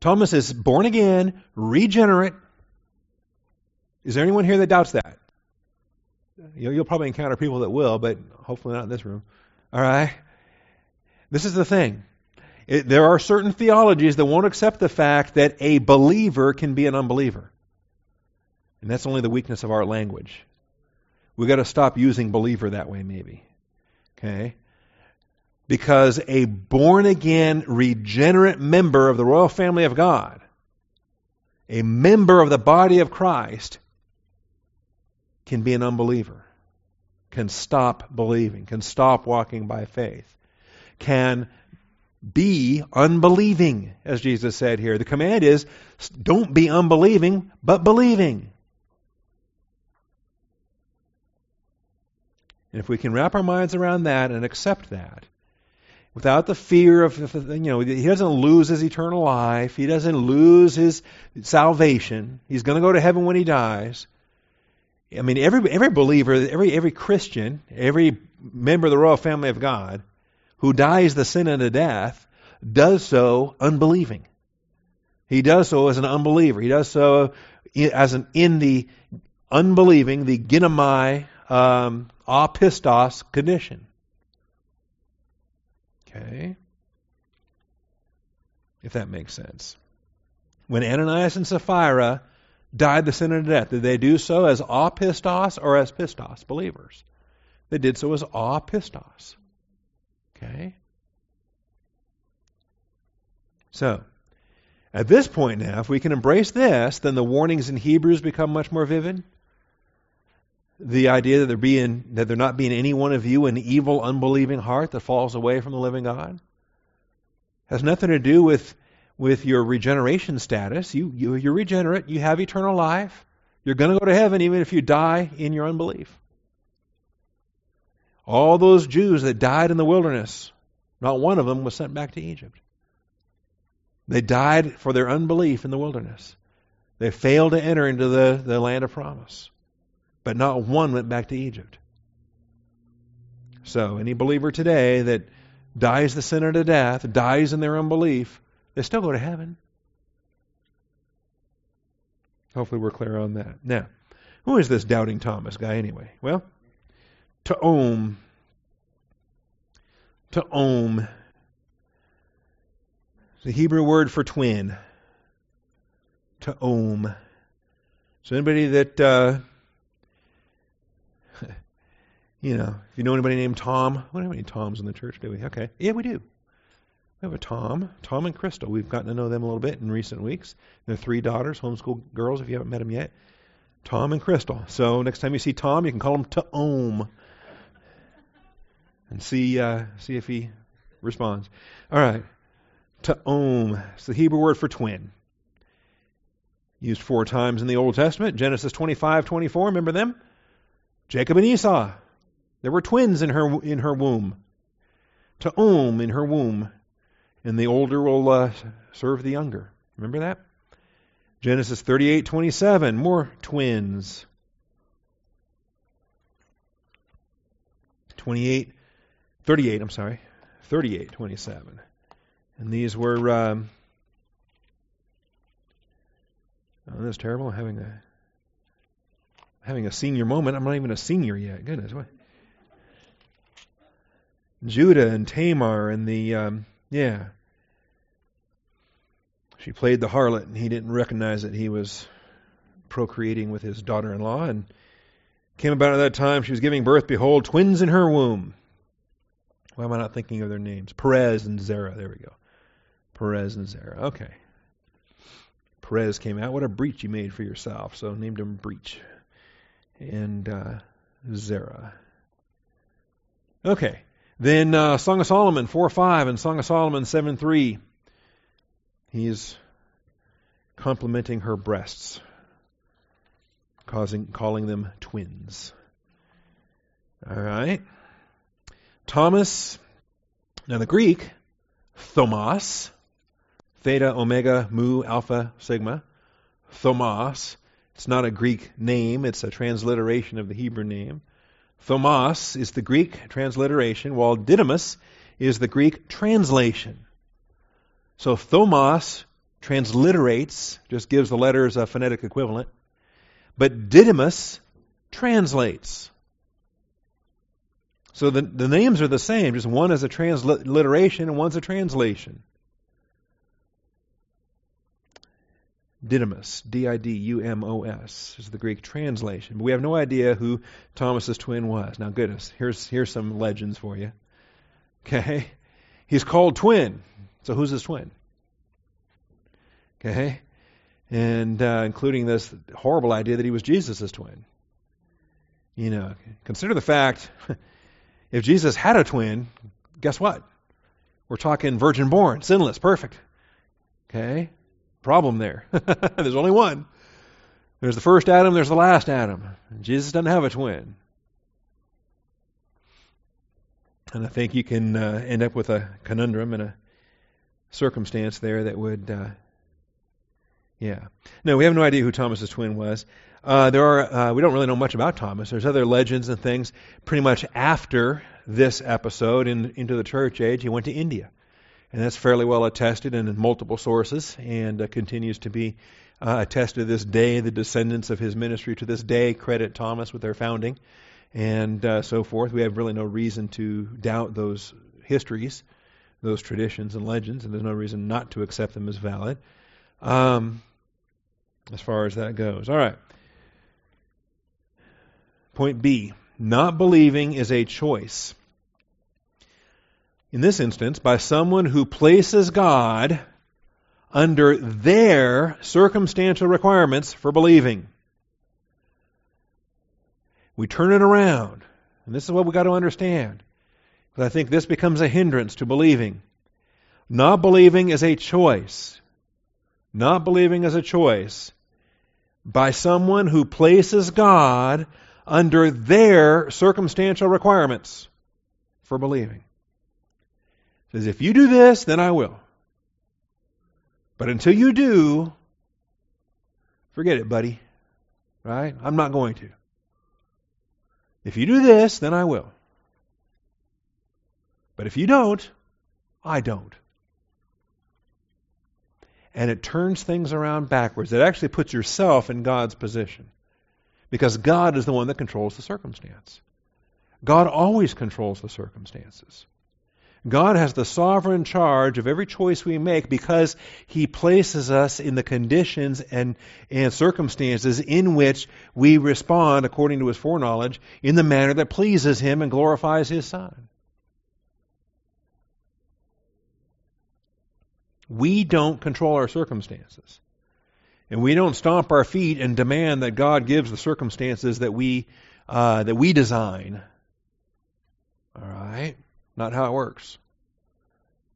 Thomas is born again, regenerate. Is there anyone here that doubts that? You'll probably encounter people that will, but hopefully not in this room. All right? This is the thing. It, there are certain theologies that won't accept the fact that a believer can be an unbeliever. And that's only the weakness of our language. We've got to stop using believer that way, maybe. Okay? Because a born-again, regenerate member of the royal family of God, a member of the body of Christ, can be an unbeliever, can stop believing, can stop walking by faith, can be unbelieving, as Jesus said here. The command is, don't be unbelieving, but believing. And if we can wrap our minds around that and accept that, without the fear of, you know, he doesn't lose his eternal life. He doesn't lose his salvation. He's going to go to heaven when he dies. I mean, every every believer, every every Christian, every member of the royal family of God who dies the sin unto death does so unbelieving. He does so as an unbeliever. He does so as an in the unbelieving, the ginnamai, um, apistos condition. Okay, if that makes sense. When Ananias and Sapphira died the sin unto death, did they do so as apistos or as pistos, believers? They did so as apistos. Okay? So, at this point now, if we can embrace this, then the warnings in Hebrews become much more vivid. The idea that there be in, that there not be in any one of you an evil, unbelieving heart that falls away from the living God has nothing to do with with your regeneration status. You, you, you're regenerate. You have eternal life. You're going to go to heaven even if you die in your unbelief. All those Jews that died in the wilderness, not one of them was sent back to Egypt. They died for their unbelief in the wilderness. They failed to enter into the, the land of promise. But not one went back to Egypt. So any believer today that dies the sinner to death, dies in their unbelief, they still go to heaven. Hopefully we're clear on that. Now, who is this doubting Thomas guy anyway? Well, Ta'om. Ta'om. It's the Hebrew word for twin. Ta'om. So anybody that... Uh, You know, if you know anybody named Tom, we don't have any Toms in the church, do we? Okay. Yeah, we do. We have a Tom. Tom and Crystal. We've gotten to know them a little bit in recent weeks. They're three daughters, homeschool girls, if you haven't met them yet. Tom and Crystal. So next time you see Tom, you can call him Ta'om. And see uh, see if he responds. All right. Ta'om. It's the Hebrew word for twin. Used four times in the Old Testament. Genesis twenty-five, twenty-four. Remember them? Jacob and Esau. There were twins in her in her womb. Ta'om in her womb. And the older will uh, serve the younger. Remember that? Genesis thirty-eight, twenty-seven. More twins. twenty-eight, thirty-eight, I'm sorry. thirty-eight, twenty-seven. And these were... Um, oh, that's terrible. I'm having a, having a senior moment. I'm not even a senior yet. Goodness, what? Judah and Tamar and the... Um, yeah. She played the harlot, and he didn't recognize that he was procreating with his daughter-in-law. And came about at that time she was giving birth, behold, twins in her womb. Why am I not thinking of their names? Perez and Zerah. There we go. Perez and Zerah. Okay. Perez came out. What a breach you made for yourself. So named him Breach. And uh, Zerah. Okay. Then uh, Song of Solomon four five and Song of Solomon seven three. He's complimenting her breasts, causing, calling them twins. All right. Thomas. Now the Greek, Thomas, theta, omega, mu, alpha, sigma. Thomas. It's not a Greek name. It's a transliteration of the Hebrew name. Thomas is the Greek transliteration, while Didymus is the Greek translation. So Thomas transliterates, just gives the letters a phonetic equivalent, but Didymus translates. So the, the names are the same, just one is a transliteration and one's a translation. Didymus, D I D U M O S, is the Greek translation. But we have no idea who Thomas's twin was. Now, goodness, here's here's some legends for you. Okay, he's called twin. So who's his twin? Okay? And uh, including this horrible idea that he was Jesus' twin. You know, consider the fact, if Jesus had a twin, guess what? We're talking virgin born, sinless, perfect. Okay? Problem there. There's only one. There's the first Adam, there's the last Adam. Jesus doesn't have a twin. And I think you can uh, end up with a conundrum and a circumstance there that would, uh, yeah. No, we have no idea who Thomas's twin was. Uh, there are, uh, we don't really know much about Thomas. There's other legends and things pretty much after this episode in, into the church age. He went to India, and that's fairly well attested and in multiple sources, and uh, continues to be uh, attested to this day. The descendants of his ministry to this day credit Thomas with their founding, and uh, so forth. We have really no reason to doubt those histories, those traditions and legends, and there's no reason not to accept them as valid um, as far as that goes. All right. Point B, not believing is a choice. In this instance, by someone who places God under their circumstantial requirements for believing. We turn it around, and this is what we've got to understand. But I think this becomes a hindrance to believing. Not believing is a choice. Not believing is a choice by someone who places God under their circumstantial requirements for believing. It says, if you do this, then I will. But until you do, forget it, buddy. Right? I'm not going to. If you do this, then I will. But if you don't, I don't. And it turns things around backwards. It actually puts yourself in God's position. Because God is the one that controls the circumstance. God always controls the circumstances. God has the sovereign charge of every choice we make because He places us in the conditions and, and circumstances in which we respond according to His foreknowledge in the manner that pleases Him and glorifies His Son. We don't control our circumstances. And we don't stomp our feet and demand that God gives the circumstances that we uh, that we design. All right? Not how it works.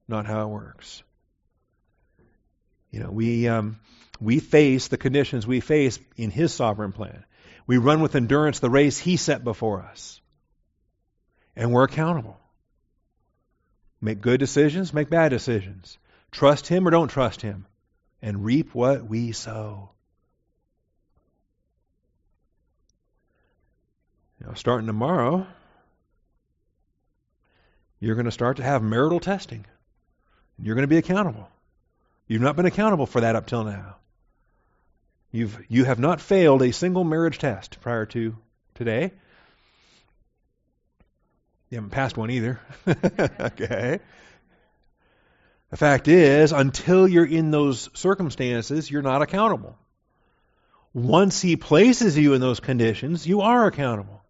Not how it works. You know, we um, we face the conditions we face in His sovereign plan. We run with endurance the race He set before us. And we're accountable. Make good decisions, make bad decisions. Trust Him or don't trust Him, and reap what we sow. Now, starting tomorrow, you're going to start to have marital testing You're going to be accountable. You've not been accountable for that up till now. You've, you have not failed a single marriage test prior to today. You haven't passed one either. Okay. The fact is, until you're in those circumstances, you're not accountable. Once he places you in those conditions, you are accountable.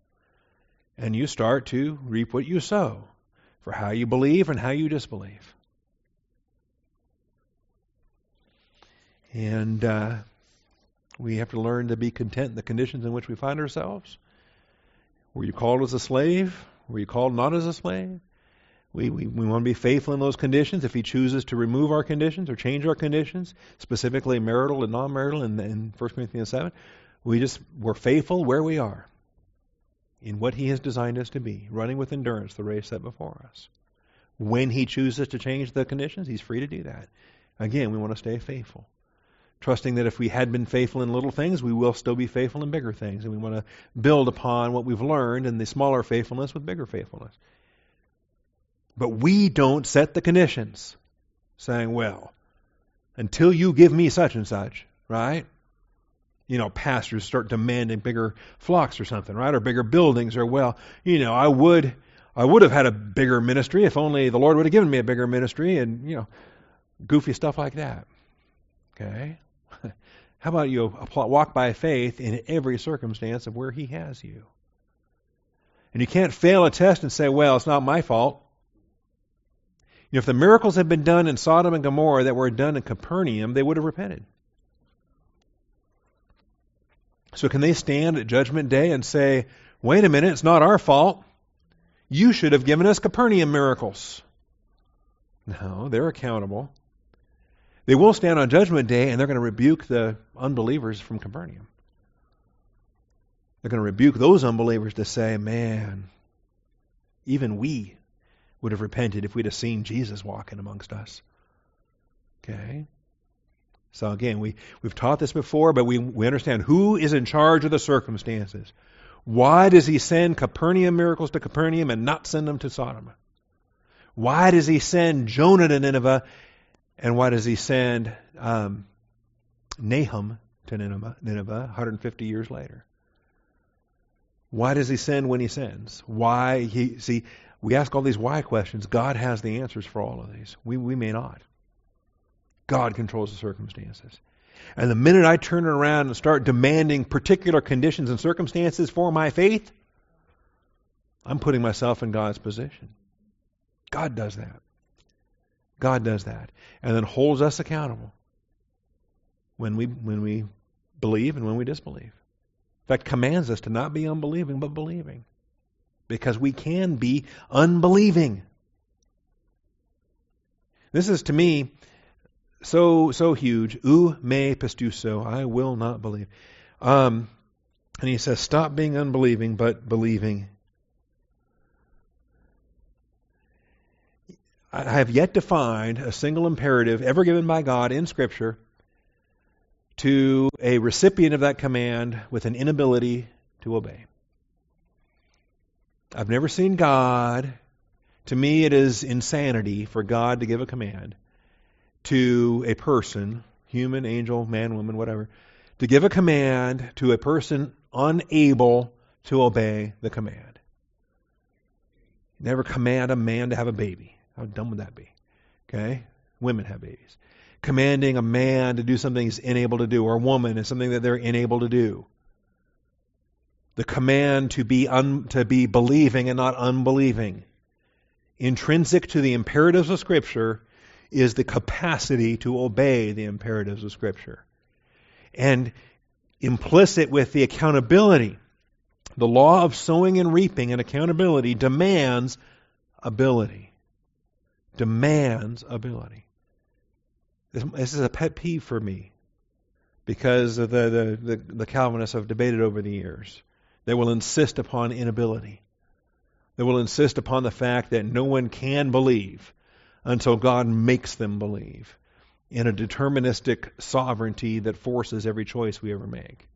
And you start to reap what you sow for how you believe and how you disbelieve. And uh, we have to learn to be content in the conditions in which we find ourselves. Were you called as a slave? Were you called not as a slave? We, we, we want to be faithful in those conditions. If he chooses to remove our conditions or change our conditions, specifically marital and non-marital in, in First Corinthians seven, we just, we're faithful where we are in what he has designed us to be, running with endurance the race set before us. When he chooses to change the conditions, he's free to do that. Again, we want to stay faithful, trusting that if we had been faithful in little things, we will still be faithful in bigger things. And we want to build upon what we've learned in the smaller faithfulness with bigger faithfulness. But we don't set the conditions, saying, well, until you give me such and such, right? You know, pastors start demanding bigger flocks or something, right? Or bigger buildings, or, well, you know, I would I would have had a bigger ministry if only the Lord would have given me a bigger ministry, and, you know, goofy stuff like that. Okay? How about you walk by faith in every circumstance of where he has you? And you can't fail a test and say, well, it's not my fault. You know, if the miracles had been done in Sodom and Gomorrah that were done in Capernaum, they would have repented. So can they stand at Judgment Day and say, wait a minute, it's not our fault. You should have given us Capernaum miracles. No, they're accountable. They will stand on Judgment Day, and they're going to rebuke the unbelievers from Capernaum. They're going to rebuke those unbelievers to say, man, even we would have repented if we'd have seen Jesus walking amongst us. Okay? So again, we, we've taught this before, but we, we understand who is in charge of the circumstances. Why does he send Capernaum miracles to Capernaum and not send them to Sodom? Why does he send Jonah to Nineveh, and why does he send um, Nahum to Nineveh, Nineveh one hundred fifty years later? Why does he send when he sends? Why he... See, we ask all these why questions. God has the answers for all of these. We we may not. God controls the circumstances. And the minute I turn around and start demanding particular conditions and circumstances for my faith, I'm putting myself in God's position. God does that. God does that. And then holds us accountable when we when we believe and when we disbelieve. In fact, commands us to not be unbelieving but believing. Because we can be unbelieving. This is, to me, so so huge. U me pistuso. I will not believe. Um, and he says, stop being unbelieving, but believing. I have yet to find a single imperative ever given by God in Scripture to a recipient of that command with an inability to obey. I've never seen God. To me, it is insanity for God to give a command to a person, human, angel, man, woman, whatever, to give a command to a person unable to obey the command. Never command a man to have a baby. How dumb would that be? Okay? Women have babies. Commanding a man to do something he's unable to do, or a woman is something that they're unable to do. The command to be un, to be believing and not unbelieving. Intrinsic to the imperatives of Scripture is the capacity to obey the imperatives of Scripture. And implicit with the accountability, the law of sowing and reaping and accountability demands ability. Demands ability. This, this is a pet peeve for me because of the, the, the, the Calvinists I've debated over the years. They will insist upon inability. They will insist upon the fact that no one can believe until God makes them believe in a deterministic sovereignty that forces every choice we ever make.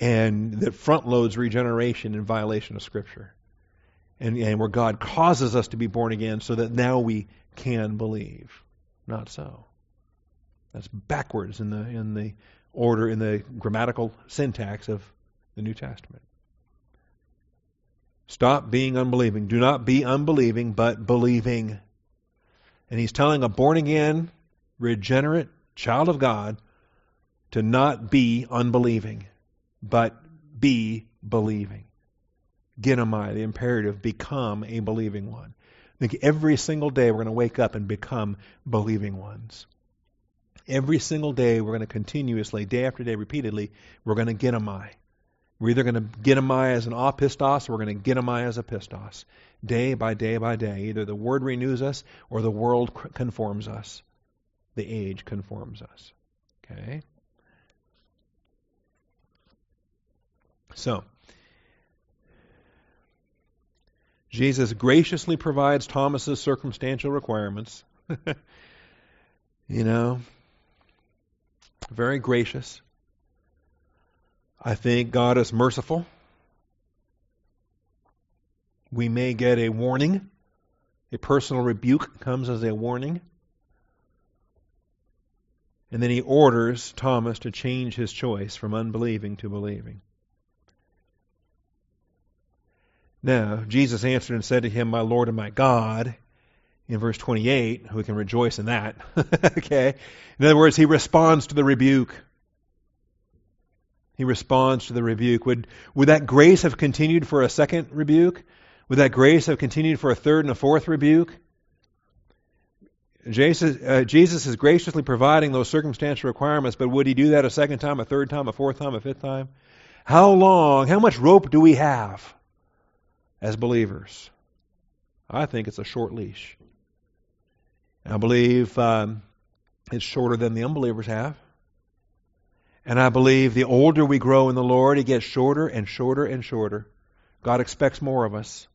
And that front loads regeneration in violation of Scripture. and, and where God causes us to be born again so that now we can believe. Not so. That's backwards in the in the order, in the grammatical syntax of the New Testament. Stop being unbelieving. Do not be unbelieving, but believing. And he's telling a born-again, regenerate child of God to not be unbelieving, but be believing. Ginomai, the imperative, become a believing one. I think every single day we're going to wake up and become believing ones. Every single day we're going to continuously, day after day, repeatedly, we're going to Ginomai. We're either going to Ginomai as an apistos or we're going to Ginomai as a pistos. Day by day by day. Either the Word renews us or the world conforms us. The age conforms us. Okay? So, Jesus graciously provides Thomas's circumstantial requirements. You know, very gracious. I think God is merciful. We may get a warning. A personal rebuke comes as a warning. And then he orders Thomas to change his choice from unbelieving to believing. Now, Jesus answered and said to him, "My Lord and my God," in verse twenty-eight, we can rejoice in that. Okay? In other words, he responds to the rebuke. He responds to the rebuke. Would, would that grace have continued for a second rebuke? Would that grace have continued for a third and a fourth rebuke? Jesus, uh, Jesus is graciously providing those circumstantial requirements, but would he do that a second time, a third time, a fourth time, a fifth time? How long, how much rope do we have as believers? I think it's a short leash. I believe um, it's shorter than the unbelievers have. And I believe the older we grow in the Lord, it gets shorter and shorter and shorter. God expects more of us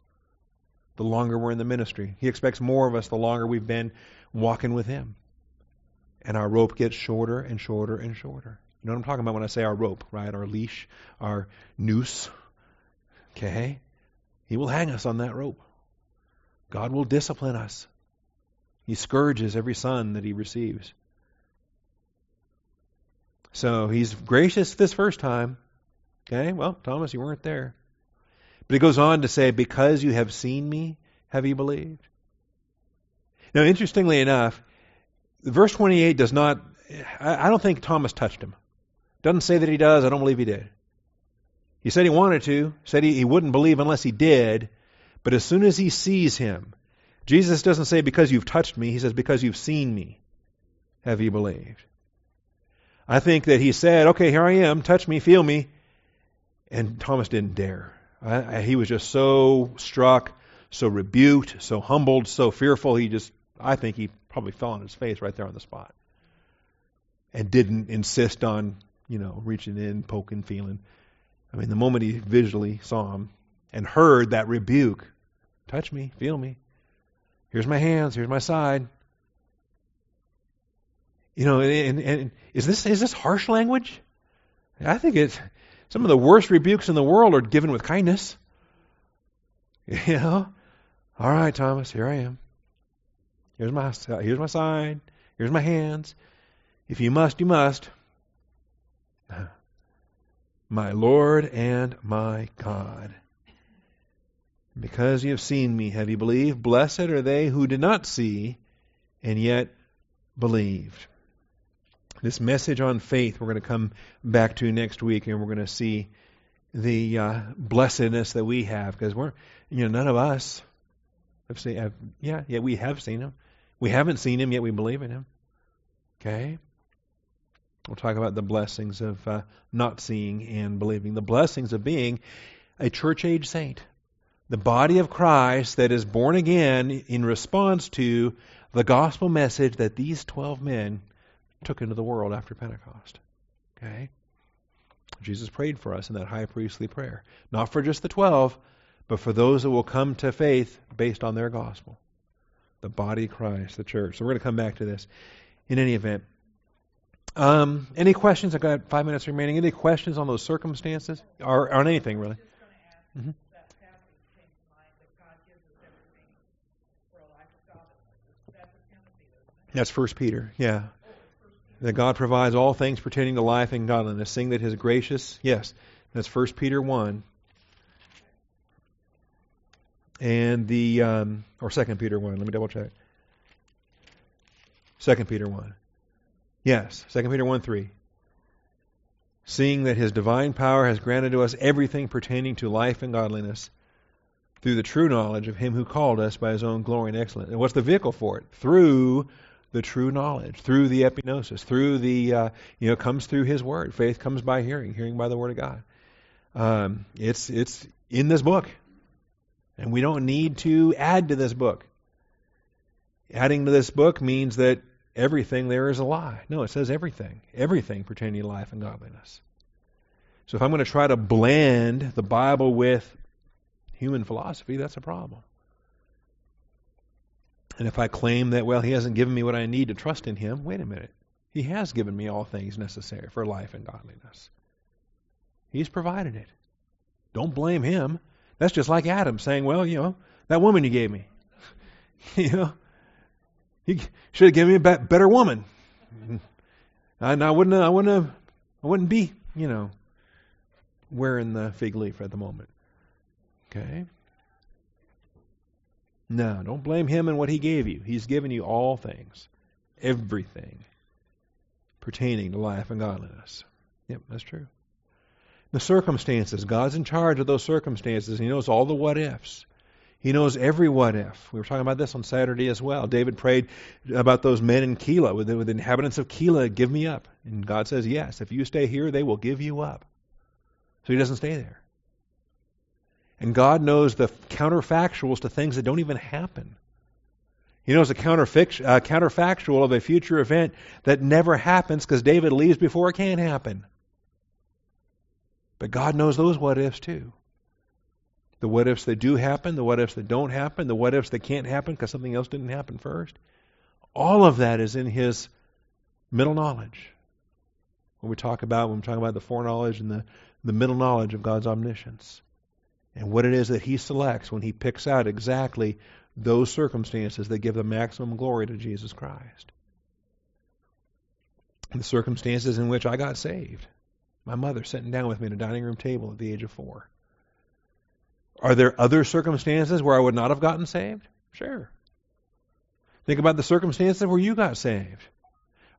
the longer we're in the ministry. He expects more of us the longer we've been walking with Him. And our rope gets shorter and shorter and shorter. You know what I'm talking about when I say our rope, right? Our leash, our noose. Okay? He will hang us on that rope. God will discipline us. He scourges every son that He receives. So He's gracious this first time. Okay, well, Thomas, you weren't there. But He goes on to say, "Because you have seen me, have you believed?" Now, interestingly enough, verse twenty-eight does not, I don't think Thomas touched Him. Doesn't say that he does. I don't believe he did. He said he wanted to. Said he, he wouldn't believe unless he did. But as soon as he sees him, Jesus doesn't say, "Because you've touched me." He says, "Because you've seen me, have you believed?" I think that he said, "Okay, here I am, touch me, feel me." And Thomas didn't dare. I, I, he was just so struck, so rebuked, so humbled, so fearful. He just, I think he probably fell on his face right there on the spot. And didn't insist on, you know, reaching in, poking, feeling. I mean, the moment he visually saw him and heard that rebuke, "Touch me, feel me. Here's my hands, here's my side." You know, and, and is this is this harsh language? I think it's some of the worst rebukes in the world are given with kindness. You know, "All right, Thomas, here I am. Here's my here's my side. Here's my hands. If you must, you must. My Lord and my God. Because you have seen me, have you believed? Blessed are they who did not see and yet believed." This message on faith we're going to come back to next week, and we're going to see the uh, blessedness that we have, because we're, you know, none of us have seen, have, yeah, yeah, we have seen Him. We haven't seen Him, yet we believe in Him. Okay? We'll talk about the blessings of uh, not seeing and believing, the blessings of being a church-age saint. The body of Christ that is born again in response to the gospel message that these twelve men took into the world after Pentecost. Okay? Jesus prayed for us in that high priestly prayer. Not for just the twelve, but for those that will come to faith based on their gospel. The body of Christ, the church. So we're going to come back to this in any event. Um, any questions? I've got five minutes remaining. Any questions on those circumstances? Or on anything, really? Mm-hmm. That's First Peter, yeah. That God provides all things pertaining to life and godliness. Seeing that His gracious, yes, that's First Peter one. And the, um, or Second Peter one, let me double check. Second Peter one. Yes, Second Peter one, three. Seeing that His divine power has granted to us everything pertaining to life and godliness through the true knowledge of Him who called us by His own glory and excellence. And what's the vehicle for it? Through the true knowledge, through the epignosis, through the, uh, you know, comes through His Word. Faith comes by hearing, hearing by the Word of God. Um, it's it's in this book. And we don't need to add to this book. Adding to this book means that everything there is a lie. No, it says everything. Everything pertaining to life and godliness. So if I'm going to try to blend the Bible with human philosophy, that's a problem. And if I claim that, well, He hasn't given me what I need to trust in Him, wait a minute. He has given me all things necessary for life and godliness. He's provided it. Don't blame Him. That's just like Adam saying, well, you know, that woman you gave me. You know, He should have given me a better woman. And I wouldn't, I wouldn't have, I wouldn't be, you know, wearing the fig leaf at the moment. Okay? No, don't blame Him and what He gave you. He's given you all things, everything pertaining to life and godliness. Yep, that's true. The circumstances. God's in charge of those circumstances. He knows all the what ifs. He knows every what if. We were talking about this on Saturday as well. David prayed about those men in Keilah, with the, with the inhabitants of Keilah, give me up. And God says, yes, if you stay here, they will give you up. So He doesn't stay there. And God knows the counterfactuals to things that don't even happen. He knows the counterfict- uh, counterfactual of a future event that never happens because David leaves before it can happen. But God knows those what ifs too. The what ifs that do happen, the what ifs that don't happen, the what ifs that can't happen because something else didn't happen first. All of that is in His middle knowledge. When we talk about, when we talk about the foreknowledge and the, the middle knowledge of God's omniscience and what it is that He selects when He picks out exactly those circumstances that give the maximum glory to Jesus Christ. The circumstances in which I got saved. My mother sitting down with me at a dining room table at the age of four. Are there other circumstances where I would not have gotten saved? Sure. Think about the circumstances where you got saved.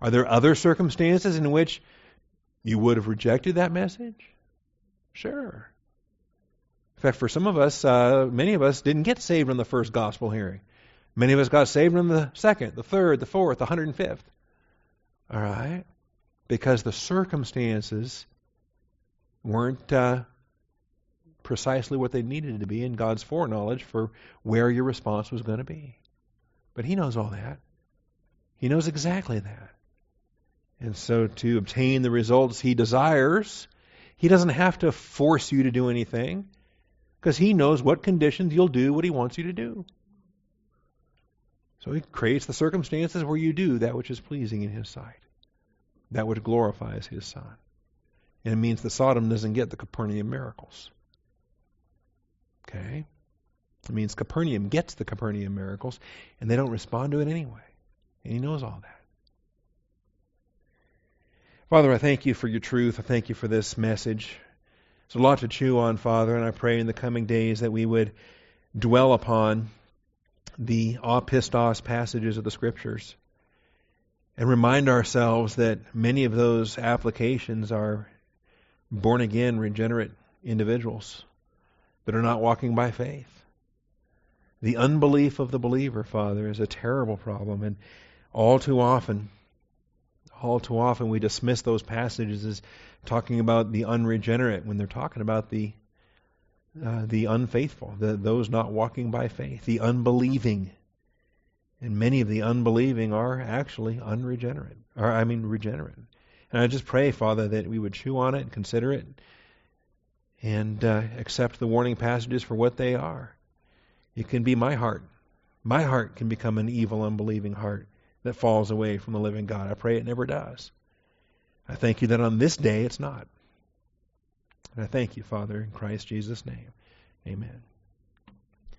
Are there other circumstances in which you would have rejected that message? Sure. In fact, for some of us, uh, many of us didn't get saved on the first gospel hearing. Many of us got saved on the second, the third, the fourth, the hundred and fifth. All right? Because the circumstances weren't uh, precisely what they needed to be in God's foreknowledge for where your response was going to be. But He knows all that. He knows exactly that. And so to obtain the results He desires, He doesn't have to force you to do anything because He knows what conditions you'll do what He wants you to do. So He creates the circumstances where you do that which is pleasing in His sight, that which glorifies His Son. And it means that Sodom doesn't get the Capernaum miracles. Okay? It means Capernaum gets the Capernaum miracles, and they don't respond to it anyway. And He knows all that. Father, I thank You for Your truth. I thank You for this message. It's a lot to chew on, Father, and I pray in the coming days that we would dwell upon the apistos passages of the Scriptures, and remind ourselves that many of those applications are born-again, regenerate individuals that are not walking by faith. The unbelief of the believer, Father, is a terrible problem. And all too often, all too often we dismiss those passages as talking about the unregenerate when they're talking about the uh, the unfaithful, the, those not walking by faith, the unbelieving. And many of the unbelieving are actually unregenerate, or I mean regenerate. And I just pray, Father, that we would chew on it and consider it and uh, accept the warning passages for what they are. It can be my heart. My heart can become an evil, unbelieving heart that falls away from the living God. I pray it never does. I thank You that on this day it's not. And I thank You, Father, in Christ Jesus' name. Amen.